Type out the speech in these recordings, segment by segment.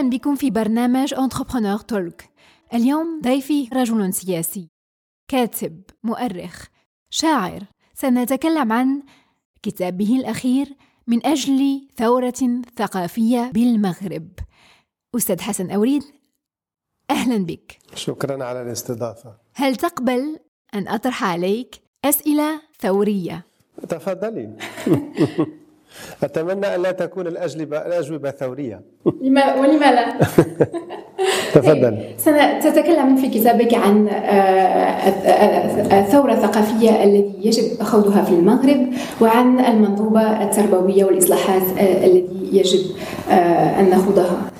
أهلا بكم في برنامج entrepreneur توك. اليوم ضيفي رجل سياسي، كاتب، مؤرخ، شاعر. سنتكلم عن كتابه الأخير من أجل ثورة ثقافية بالمغرب. أستاذ حسن أوريد، أهلا بك. شكرا على الاستضافة. هل تقبل أن أطرح عليك أسئلة ثورية؟ تفضلي. أتمنى أن لا تكون الأجوبة ثورية. ولما لا؟ تفضل. ستتكلم في كتابك عن الثورة الثقافية التي يجب خوضها في المغرب، وعن المنظومة التربوية والإصلاحات التي يجب أن نخوضها.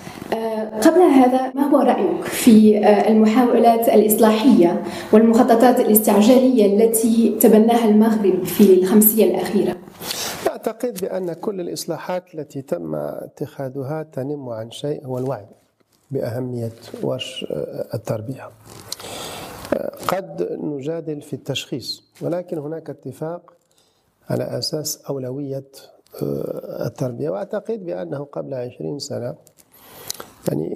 قبل هذا، ما هو رأيك في المحاولات الإصلاحية والمخططات الاستعجالية التي تبناها المغرب في الخمسية الأخيرة؟ أعتقد بأن كل الإصلاحات التي تم اتخاذها تنم عن شيء هو الوعي بأهمية ورش التربية. قد نجادل في التشخيص، ولكن هناك اتفاق على أساس أولوية التربية. وأعتقد بأنه قبل 20 سنة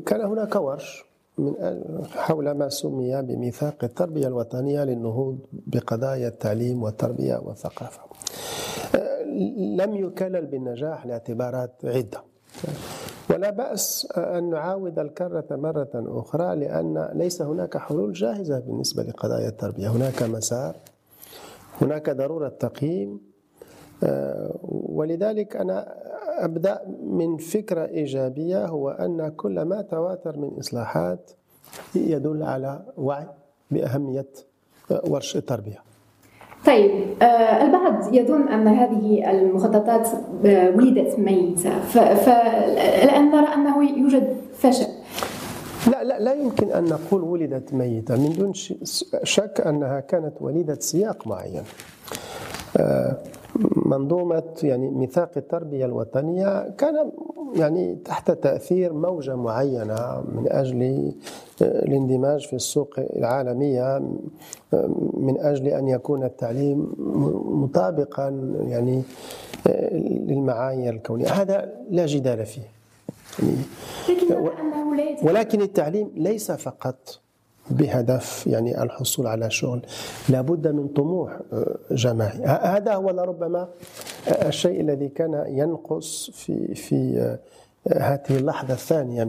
كان هناك ورش حول ما سمي بميثاق التربية الوطنية للنهوض بقضايا التعليم والتربية والثقافة. لم يكلل بالنجاح لاعتبارات عدة، ولا بأس أن نعاود الكرة مرة أخرى، لأن ليس هناك حلول جاهزة بالنسبة لقضايا التربية. هناك مسار، هناك ضرورة تقييم، ولذلك أنا أبدأ من فكرة إيجابية، هو أن كل ما تواتر من إصلاحات يدل على وعي بأهمية ورش التربية. طيب، البعض يظن أن هذه المخططات ولدت ميتة، فالآن نرى أنه يوجد فشل. لا يمكن أن نقول ولدت ميتة، من دون شك أنها كانت وليدة سياق معين. منظومة ميثاق التربية الوطنية كان تحت تأثير موجة معينة من أجل الاندماج في السوق العالمية، من أجل أن يكون التعليم مطابقا للمعايير الكونية. هذا لا جدال فيه، ولكن التعليم ليس فقط بهدف الحصول على شغل، لابد من طموح جماعي. هذا هو لربما الشيء الذي كان ينقص في هذه اللحظة الثانية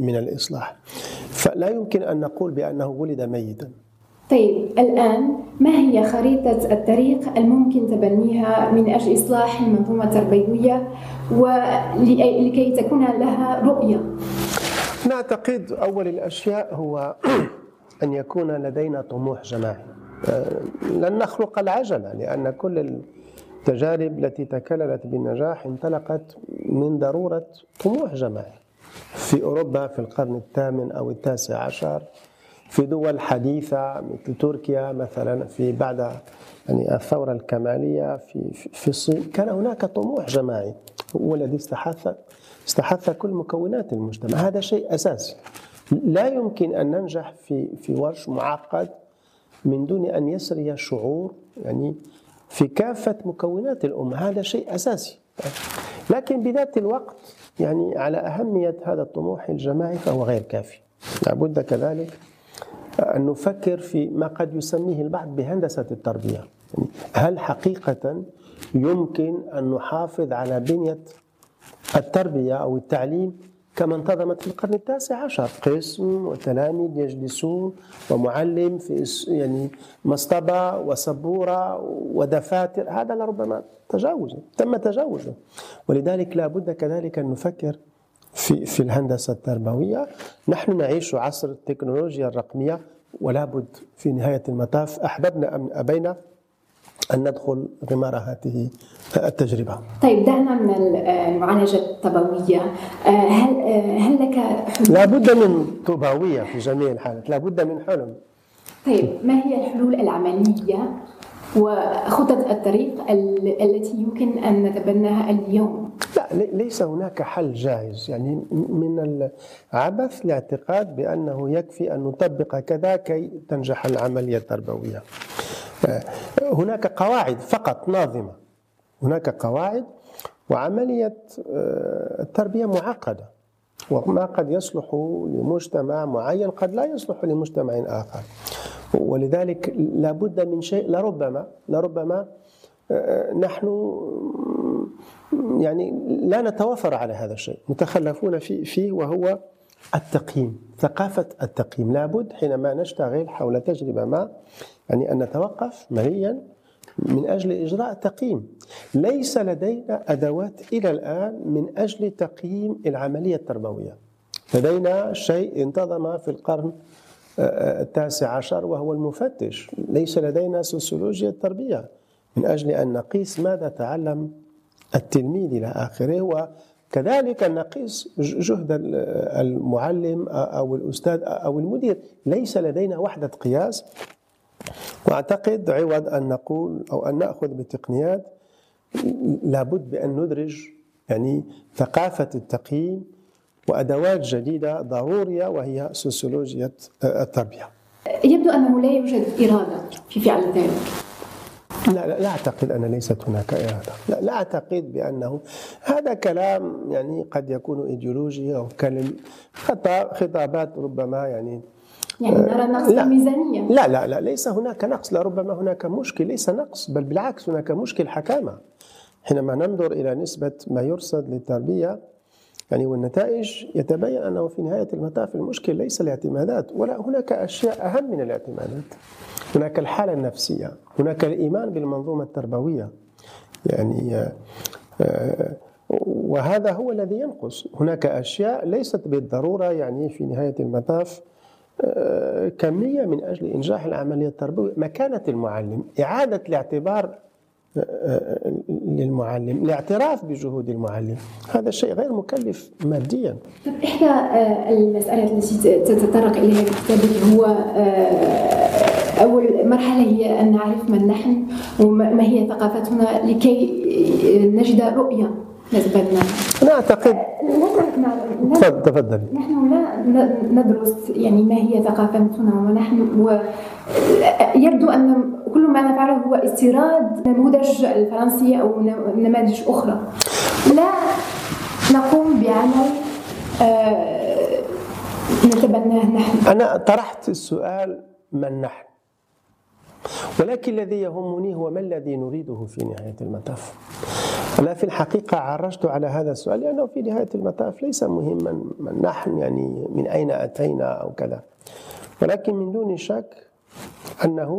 من الإصلاح، فلا يمكن أن نقول بأنه ولد ميتا. طيب، الآن ما هي خريطة الطريق الممكن تبنيها من أجل إصلاح المنظومة التربوية ولكي تكون لها رؤية؟ نعتقد أول الأشياء هو أن يكون لدينا طموح جماعي. لن نخلق العجلة، لأن كل التجارب التي تكللت بالنجاح انطلقت من ضرورة طموح جماعي. في أوروبا في القرن 8 أو 19، في دول حديثة مثل تركيا مثلا، في بعد الثورة الكمالية، في الصين، كان هناك طموح جماعي هو الذي استحث كل مكونات المجتمع. هذا شيء أساسي. لا يمكن أن ننجح في ورش معقد من دون أن يسري الشعور في كافة مكونات الأمة. هذا شيء أساسي، لكن بذات الوقت على أهمية هذا الطموح الجماعي فهو غير كافي. لابد كذلك أن نفكر في ما قد يسميه البعض بهندسة التربية. هل حقيقة يمكن أن نحافظ على بنية التربية أو التعليم كما انتظمت في القرن 19؟ قسم وتلاميذ يجلسون، ومعلم في مصطبة وسبورة ودفاتر. هذا لربما تم تجاوزه، ولذلك لا بد كذلك أن نفكر في الهندسة التربوية. نحن نعيش عصر التكنولوجيا الرقمية، ولا بد في نهاية المطاف أحببنا أم أبينا أن ندخل غمار هذه التجربة. طيب، دعنا من المعالجة التربوية. هل لك حلول؟ لا بد من تربوية في جميع الحالات، لا بد من حلم. طيب، ما هي الحلول العملية وخطط الطريق التي يمكن أن نتبناها اليوم؟ لا، ليس هناك حل جاهز. من العبث الاعتقاد بأنه يكفي أن نطبق كذا كي تنجح العملية التربوية. هناك قواعد فقط ناظمة، هناك قواعد، وعملية التربية معقدة. وما قد يصلح لمجتمع معين قد لا يصلح لمجتمع آخر. ولذلك لابد من شيء، لربما نحن يعني لا نتوافر على هذا الشيء، متخلفون فيه، وهو التقييم، ثقافة التقييم. لابد حينما نشتغل حول تجربة ما يعني أن نتوقف مليا من أجل إجراء تقييم. ليس لدينا أدوات إلى الآن من أجل تقييم العملية التربوية. لدينا شيء انتظم في القرن 19 وهو المفتش. ليس لدينا سوسيولوجيا التربية من أجل أن نقيس ماذا تعلم التلميذ إلى آخره، وكذلك نقيس جهد المعلم أو الأستاذ أو المدير. ليس لدينا وحدة قياس. وأعتقد عوض أن نقول أو أن نأخذ بتقنيات، لابد بأن ندرج يعني ثقافة التقييم وأدوات جديدة ضرورية وهي سوسيولوجيا التربية. يبدو أنه لا يوجد إرادة في فعل ذلك. لا أعتقد أن ليست هناك إرادة. لا أعتقد بأنه هذا كلام يعني قد يكون إيديولوجي أو كلام خطابات ربما يعني نرى نقص الميزانية. لا ليس هناك نقص، لربما هناك مشكل، ليس نقص بل بالعكس هناك مشكل حكامة. حينما ننظر إلى نسبة ما يرصد للتربية يعني والنتائج، يتبين أنه في نهاية المطاف المشكل ليس الاعتمادات، ولا هناك أشياء أهم من الاعتمادات. هناك الحالة النفسية، هناك الإيمان بالمنظومة التربوية يعني، وهذا هو الذي ينقص. هناك أشياء ليست بالضرورة يعني في نهاية المطاف كمية من أجل إنجاح العملية التربوية. مكانة المعلم، إعادة الاعتبار للمعلم، الاعتراف بجهود المعلم، هذا الشيء غير مكلف ماديا. إحدى المسألة التي تتطرق إليها كتابك هو أول مرحلة هي أن نعرف من نحن وما هي ثقافتنا لكي نجد رؤية نسبة لنا. أنا أعتقد تفضل. نحن لا ندرس يعني ما هي ثقافتنا، ونحن يبدو أن كل ما نفعله هو استيراد نموذج الفرنسي أو نماذج أخرى. لا نقوم بعمل نتبناه نحن. أنا طرحت السؤال من نحن، ولكن الذي يهمني هو ما الذي نريده في نهاية المطاف. أنا في الحقيقة عرجت على هذا السؤال لأنه في نهاية المطاف ليس مهما من نحن يعني من أين أتينا أو كذا، ولكن من دون شك أنه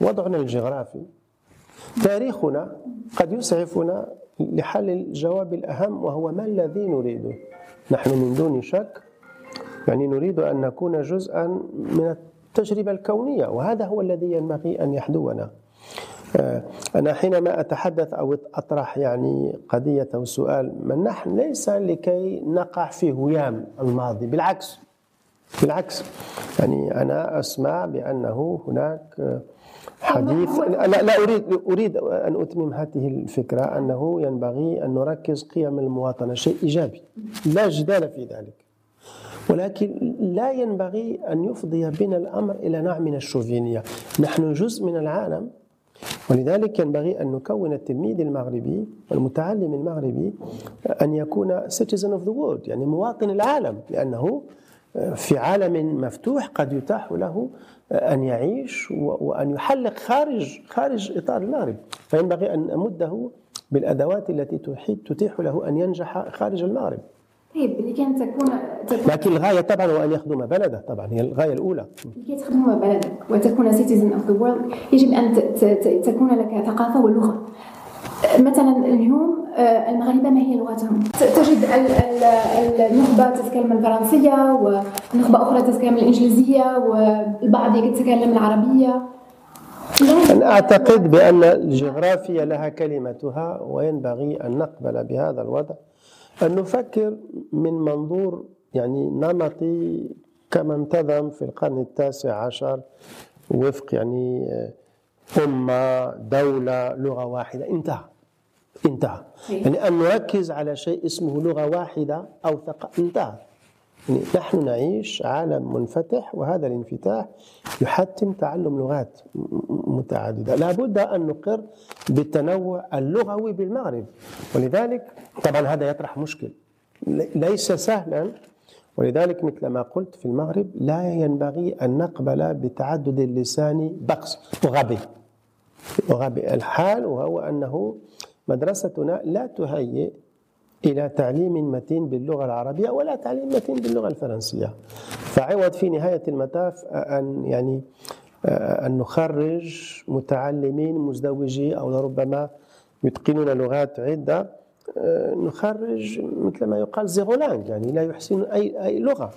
وضعنا الجغرافي، تاريخنا قد يسعفنا لحل الجواب الأهم وهو ما الذي نريده. نحن من دون شك يعني نريد أن نكون جزءا من التجربة الكونية، وهذا هو الذي ينبغي أن يحدونا. أنا حينما أتحدث أو أطرح يعني قضية أو سؤال من نحن، ليس لكي نقع في هيام الماضي، بالعكس يعني أنا أسمع بأنه هناك حديث. لا أريد أن أتمم هذه الفكرة، أنه ينبغي أن نركز قيم المواطنة، شيء إيجابي لا جدال في ذلك، ولكن لا ينبغي أن يفضي بنا الأمر إلى نوع من الشوفينية. نحن جزء من العالم، ولذلك ينبغي أن نكون التلميذ المغربي والمتعلم المغربي أن يكون citizen of the world يعني مواطن العالم، لأنه في عالم مفتوح قد يتاح له أن يعيش وأن يحلق خارج إطار المغرب. فينبغي أن أمده بالأدوات التي تتيح له أن ينجح خارج المغرب. لكن الغاية طبعا هو أن يخدم بلده، طبعا هي الغاية الأولى. لكي تخدم بلدك وتكون citizen of the world يجب أن تكون لك ثقافة ولغة. مثلا اليوم المغاربة ما هي لغتهم؟ تجد النخبة تتكلم الفرنسية ونخبة أخرى تتكلم الإنجليزية والبعض يتكلم العربية. أنا أعتقد بأن الجغرافيا لها كلمتها، وينبغي أن نقبل بهذا الوضع، أن نفكر من منظور يعني نمطي كما انتظم في القرن 19 وفق يعني أمة دولة لغة واحدة. انتهى يعني أن نركز على شيء اسمه لغة واحدة أو ثقافة. انتهى يعني نحن نعيش عالم منفتح، وهذا الانفتاح يحتم تعلم لغات متعددة. لابد أن نقر بالتنوع اللغوي بالمغرب. ولذلك طبعا هذا يطرح مشكل، ليس سهلا، ولذلك مثل ما قلت في المغرب لا ينبغي أن نقبل بتعدد اللسان بقص وغبي الحال، وهو أنه مدرستنا لا تهيئ إلى تعليم متين باللغة العربية ولا تعليم متين باللغة الفرنسية، فعوض في نهاية المطاف أن يعني أن نخرج متعلمين مزدوجي أو لربما يتقنون لغات عدة، نخرج مثل ما يقال زيغولانج، يعني لا يحسن أي لغة.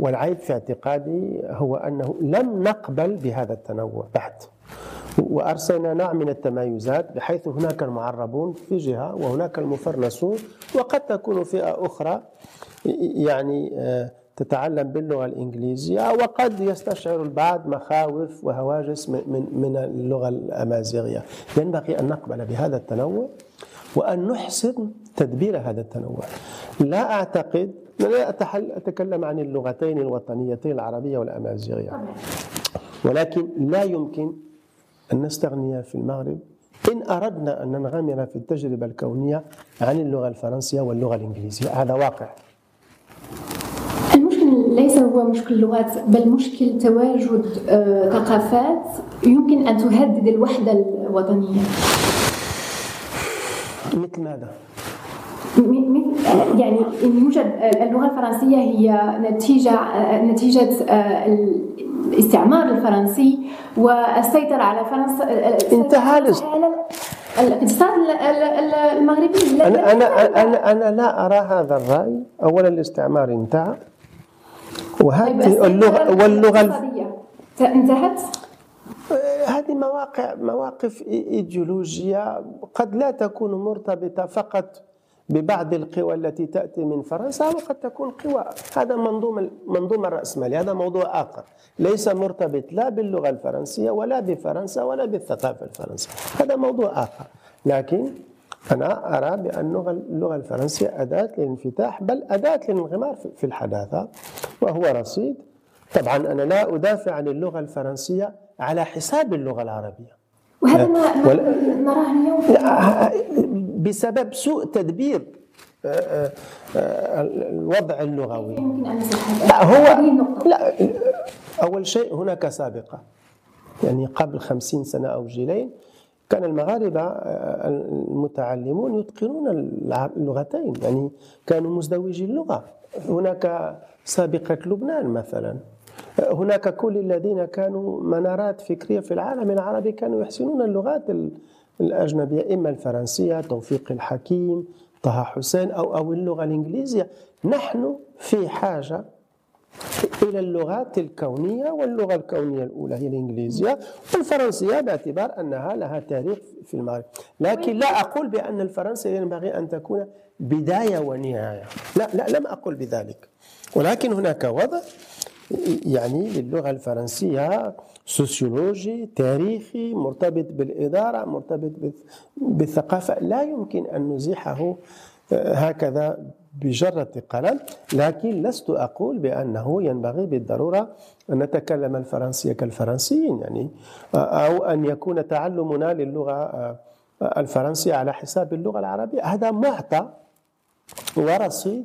والعيب في اعتقادي هو أنه لم نقبل بهذا التنوع بحت، وأرسلنا نوع من التمايزات بحيث هناك المعربون في جهة وهناك المفرنسون، وقد تكون فئة أخرى يعني تتعلم باللغة الإنجليزية وقد يستشعر البعض مخاوف وهواجس من اللغة الأمازيغية. ينبغي أن نقبل بهذا التنوع وأن نحسن تدبير هذا التنوع. لا أعتقد، لا أتكلم عن اللغتين الوطنيتين العربية والأمازيغية، ولكن لا يمكن أن نستغني في المغرب إن أردنا أن ننغمر في التجربة الكونية عن اللغة الفرنسية واللغة الإنجليزية. هذا واقع. المشكل ليس هو مشكل لغات، بل مشكل تواجد ثقافات يمكن أن تهدد الوحدة الوطنية. مثل ماذا؟ يعني إن يوجد اللغة الفرنسية هي نتيجة الاستعمار الفرنسي والسيطرة على فرنسا، انتهى الاقتصاد المغربي. أنا لا أرى هذا الرأي. أولا الاستعمار انتهى، وهذه اللغة واللغة انتهت. هذه مواقف إيديولوجية قد لا تكون مرتبطة فقط ببعض القوى التي تأتي من فرنسا، وقد تكون قوى، هذا منظوم الرأسمالي، هذا موضوع آخر ليس مرتبط لا باللغة الفرنسية ولا بفرنسا ولا بالثقافة الفرنسية، هذا موضوع آخر. لكن أنا أرى بأن اللغة الفرنسية أداة للانفتاح، بل أداة للانغمار في الحداثة، وهو رصيد. طبعا أنا لا أدافع عن اللغة الفرنسية على حساب اللغة العربية، وهذا ما نراه اليوم بسبب سوء تدبير الوضع اللغوي. لا هو لا، أول شيء هناك سابقة، يعني قبل 50 سنة أو جيلين كان المغاربة المتعلمون يتقنون اللغتين، يعني كانوا مزدوجي اللغة. هناك سابقة لبنان مثلا، هناك كل الذين كانوا منارات فكرية في العالم العربي كانوا يحسنون اللغات الأجنبية، إما الفرنسية، توفيق الحكيم، طه حسين، أو اللغة الإنجليزية. نحن في حاجة إلى اللغات الكونية، واللغة الكونية الأولى هي الإنجليزية والفرنسية باعتبار أنها لها تاريخ في المغرب. لكن لا أقول بأن الفرنسية ينبغي أن تكون بداية ونهاية، لا لم أقول بذلك، ولكن هناك وضع يعني للغة الفرنسية سوسيولوجي تاريخي مرتبط بالإدارة، مرتبط بالثقافة، لا يمكن أن نزيحه هكذا بجرة قلم. لكن لست أقول بأنه ينبغي بالضرورة أن نتكلم الفرنسية كالفرنسيين، يعني أو أن يكون تعلمنا للغة الفرنسية على حساب اللغة العربية. هذا معطى ورصيد،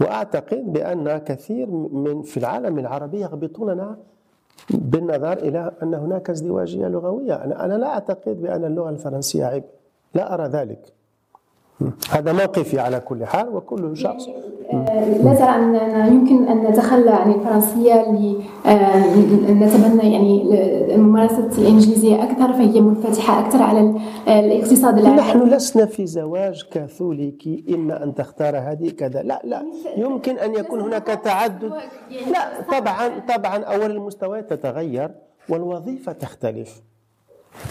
وأعتقد بأن كثير من في العالم العربي يغبطوننا بالنظر إلى أن هناك ازدواجية لغوية. أنا لا أعتقد بأن اللغة الفرنسية عيب، لا أرى ذلك. هذا موقفي على كل حال وكل شخص. لا ترى أننا يمكن أن نتخلى عن الفرنسية لنتبنى يعني ممارسة الإنجليزية أكثر، فهي منفتحة أكثر على الاقتصاد العالمي. نحن لسنا في زواج كاثوليكي، إما أن تختار هذه كذا، لا يمكن أن يكون هناك تعدد. لا طبعا أول المستويات تتغير والوظيفة تختلف،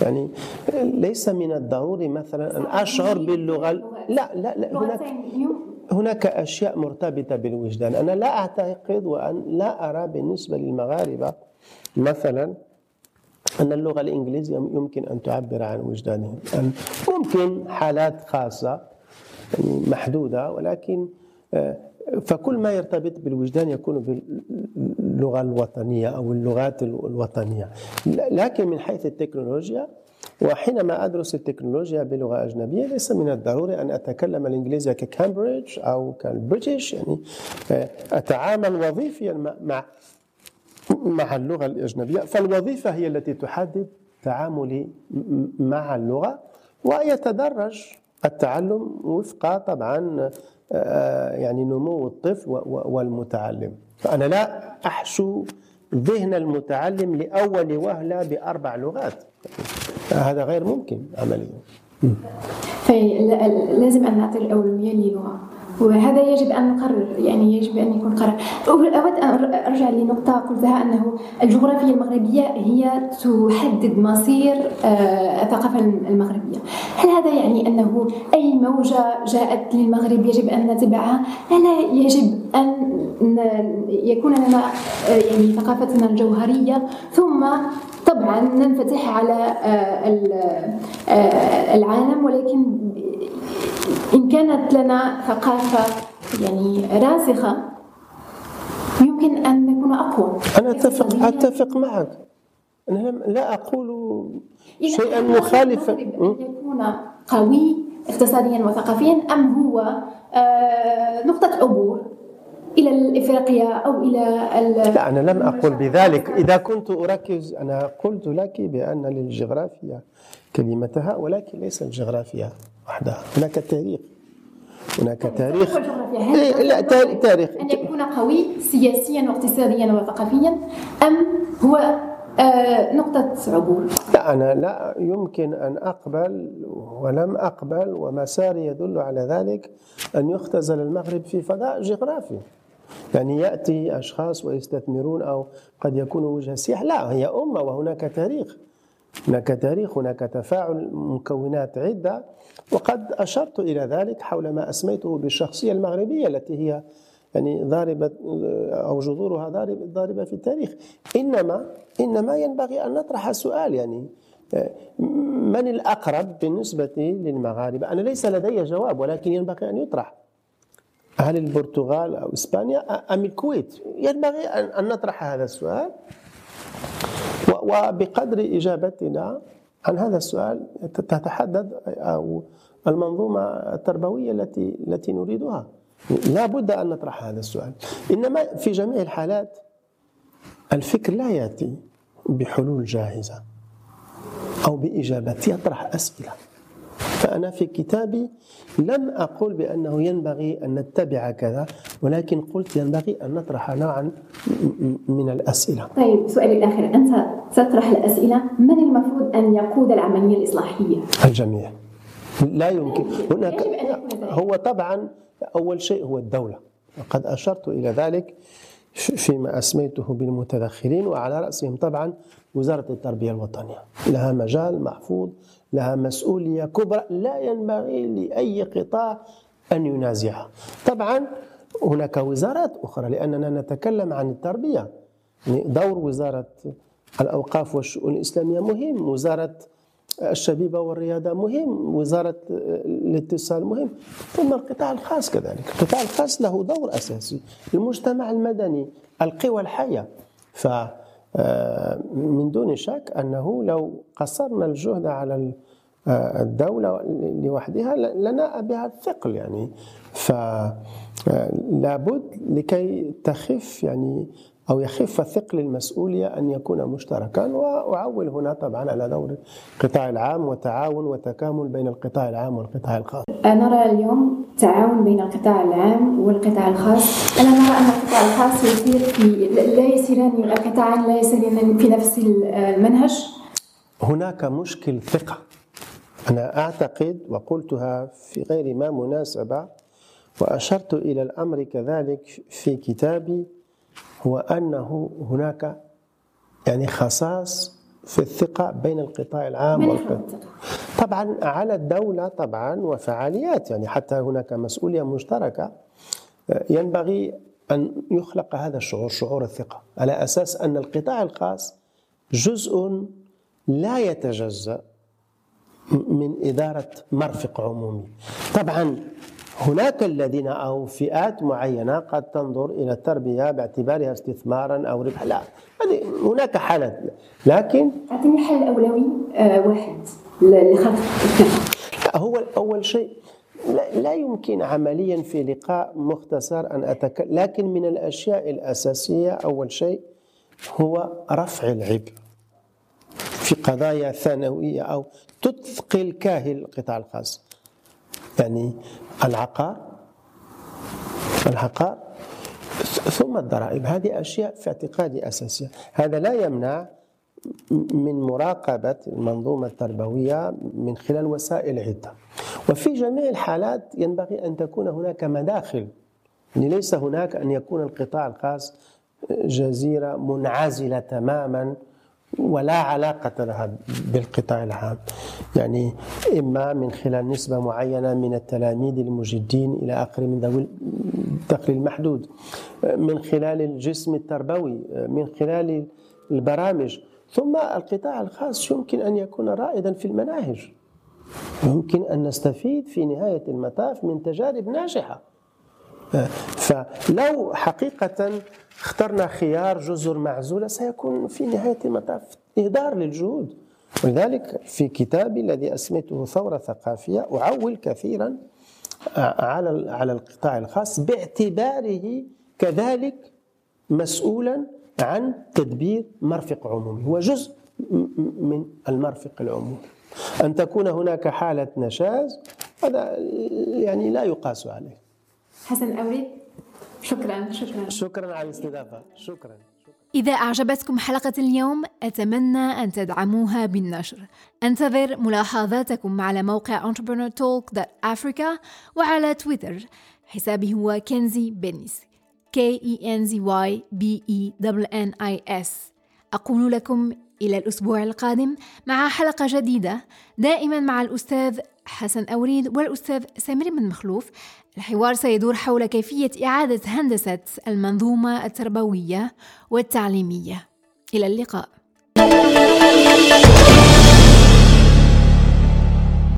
يعني ليس من الضروري مثلا أن أشعر باللغة. لا هناك أشياء مرتبطة بالوجدان. أنا لا أعتقد وأن لا أرى بالنسبة للمغاربة مثلا أن اللغة الإنجليزية يمكن أن تعبر عن وجدانهم، ممكن حالات خاصة يعني محدودة، ولكن فكل ما يرتبط بالوجدان يكون باللغة الوطنية أو اللغات الوطنية. لكن من حيث التكنولوجيا وحينما أدرس التكنولوجيا بلغة أجنبية ليس من الضروري أن أتكلم الإنجليزية ككامبريدج أو كالبريتش، يعني أتعامل وظيفيا مع اللغة الأجنبية، فالوظيفة هي التي تحدد تعاملي مع اللغة، ويتدرج التعلم وفق طبعا يعني نمو الطفل والمتعلم. فأنا لا أحشو ذهن المتعلم لأول وهلة بأربع لغات، هذا غير ممكن عمليا. فلازم أن نعطي الأولوية للغة، وهذا يجب أن نقرر، يعني يجب أن يكون قرار. أود أن أرجع لنقطة قلتها أنه الجغرافيا المغربية هي تحدد مصير الثقافة المغربية. هل هذا يعني أنه أي موجة جاءت للمغرب يجب أن نتبعها؟ لا، يجب أن يكون لنا يعني ثقافتنا الجوهرية، ثم طبعا ننفتح على العالم، ولكن إن كانت لنا ثقافة يعني راسخة يمكن أن نكون أقوى. أنا أتفق معك، أنا لا أقول شيئا مخالفا. أن يكون قوي اقتصاديا وثقافيا، أم هو نقطة عبور إلى الإفريقيا أو إلى لا، أنا لم أقول بذلك. إذا كنت أركز، أنا قلت لك بأن للجغرافيا كلمتها، ولكن ليس الجغرافيا وحدها، هناك التاريخ، هناك تاريخ. لا، تاريخ أن يكون قوي سياسيا واقتصاديا وثقافيا، أم هو نقطة عبور؟ لا، أنا لا يمكن أن أقبل ولم أقبل، ومساري يدل على ذلك، أن يختزل المغرب في فضاء جغرافي، يعني يأتي أشخاص ويستثمرون أو قد يكونوا وجهة سياح. لا، هي أمة وهناك تاريخ، هناك تاريخ، هناك تفاعل مكونات عدة، وقد أشرت إلى ذلك حول ما أسميته بالشخصية المغربية، التي هي يعني ضاربة أو جذورها ضاربة في التاريخ. إنما ينبغي أن نطرح السؤال، يعني من الأقرب بالنسبة للمغاربة؟ أنا ليس لدي جواب، ولكن ينبغي أن يطرح. هل البرتغال أو إسبانيا أم الكويت؟ ينبغي أن نطرح هذا السؤال، وبقدر إجابتنا عن هذا السؤال تتحدد أو المنظومة التربوية التي نريدها. لا بد أن نطرح هذا السؤال. إنما في جميع الحالات الفكر لا يأتي بحلول جاهزة أو بإجابة، يطرح أسئلة. فأنا في كتابي لم أقول بأنه ينبغي أن نتبع كذا، ولكن قلت ينبغي أن نطرح نوعا من الأسئلة. طيب، سؤالي الأخير، أنت تطرح الأسئلة، من المفروض أن يقود العملية الإصلاحية؟ الجميع. لا يمكن هناك، هو طبعا أول شيء هو الدولة، وقد أشرت إلى ذلك فيما أسميته بالمتدخلين، وعلى رأسهم طبعا وزارة التربية الوطنية، لها مجال محفوظ، لها مسؤولية كبرى، لا ينبغي لأي قطاع أن ينازعها. طبعا هناك وزارات أخرى، لأننا نتكلم عن التربية، دور وزارة الأوقاف والشؤون الإسلامية مهم، وزارة الشبيبة والرياضة مهم، وزارة الاتصال مهم، ثم القطاع الخاص كذلك. القطاع الخاص له دور أساسي، المجتمع المدني، القوى الحية. فمن دون شك أنه لو قصرنا الجهد على الدولة لوحدها لنا بها الثقل، يعني فلابد لكي تخف يعني أو يخف ثقل المسؤولية أن يكون مشتركا. وأعول هنا طبعا على دور القطاع العام، وتعاون وتكامل بين القطاع العام والقطاع الخاص. نرى اليوم تعاون بين القطاع العام والقطاع الخاص. أنا نرى أن القطاع الخاص لا يسيران القطاعان في نفس المنهج. هناك مشكل ثقة، أنا أعتقد، وقلتها في غير ما مناسبة، وأشرت إلى الأمر كذلك في كتابي، هو أنه هناك يعني خصاص في الثقة بين القطاع العام والقطاع. طبعا على الدولة طبعا وفعاليات، يعني حتى هناك مسؤولية مشتركة، ينبغي أن يخلق هذا الشعور، شعور الثقة، على أساس أن القطاع الخاص جزء لا يتجزأ من إدارة مرفق عمومي. طبعا هناك الذين أو فئات معينة قد تنظر إلى التربية باعتبارها استثمارا أو ربح، لا، هناك حالات، لكن أعطيني حل أولوي واحد. اللي خاف. هو أول شيء لا يمكن عمليا في لقاء مختصر أن أتكلم، لكن من الأشياء الأساسية أول شيء هو رفع العبء في قضايا ثانوية أو تثقل كاهل القطاع الخاص، يعني العقار ثم الضرائب. هذه أشياء في اعتقادي أساسية. هذا لا يمنع من مراقبة المنظومة التربوية من خلال وسائل عدة، وفي جميع الحالات ينبغي أن تكون هناك مداخل، يعني ليس هناك أن يكون القطاع الخاص جزيرة منعزلة تماما ولا علاقة لها بالقطاع العام، يعني إما من خلال نسبة معينة من التلاميذ المجدين إلى آخر من ذوي الدخل المحدود، من خلال الجسم التربوي، من خلال البرامج. ثم القطاع الخاص يمكن أن يكون رائدا في المناهج، يمكن أن نستفيد في نهاية المطاف من تجارب ناجحة. فلو حقيقة اخترنا خيار جزر معزولة سيكون في نهاية المطاف إهدار للجهود. ولذلك في كتابي الذي أسميته ثورة ثقافية أعول كثيرا على القطاع الخاص باعتباره كذلك مسؤولا عن تدبير مرفق عمومي، هو جزء من المرفق العمومي. أن تكون هناك حالة نشاز هذا يعني لا يقاس عليه. حسن أوريد، شكرا على الاستضافة. شكرا. إذا أعجبتكم حلقة اليوم أتمنى أن تدعموها بالنشر. أنتظر ملاحظاتكم على موقع entrepreneurtalk.africa وعلى تويتر، حسابي هو كنزي بنيس KENZY BENNIS. أقول لكم إلى الأسبوع القادم مع حلقة جديدة، دائما مع الأستاذ حسن أوريد والأستاذ سمير بن مخلوف. الحوار سيدور حول كيفية إعادة هندسة المنظومة التربوية والتعليمية. إلى اللقاء.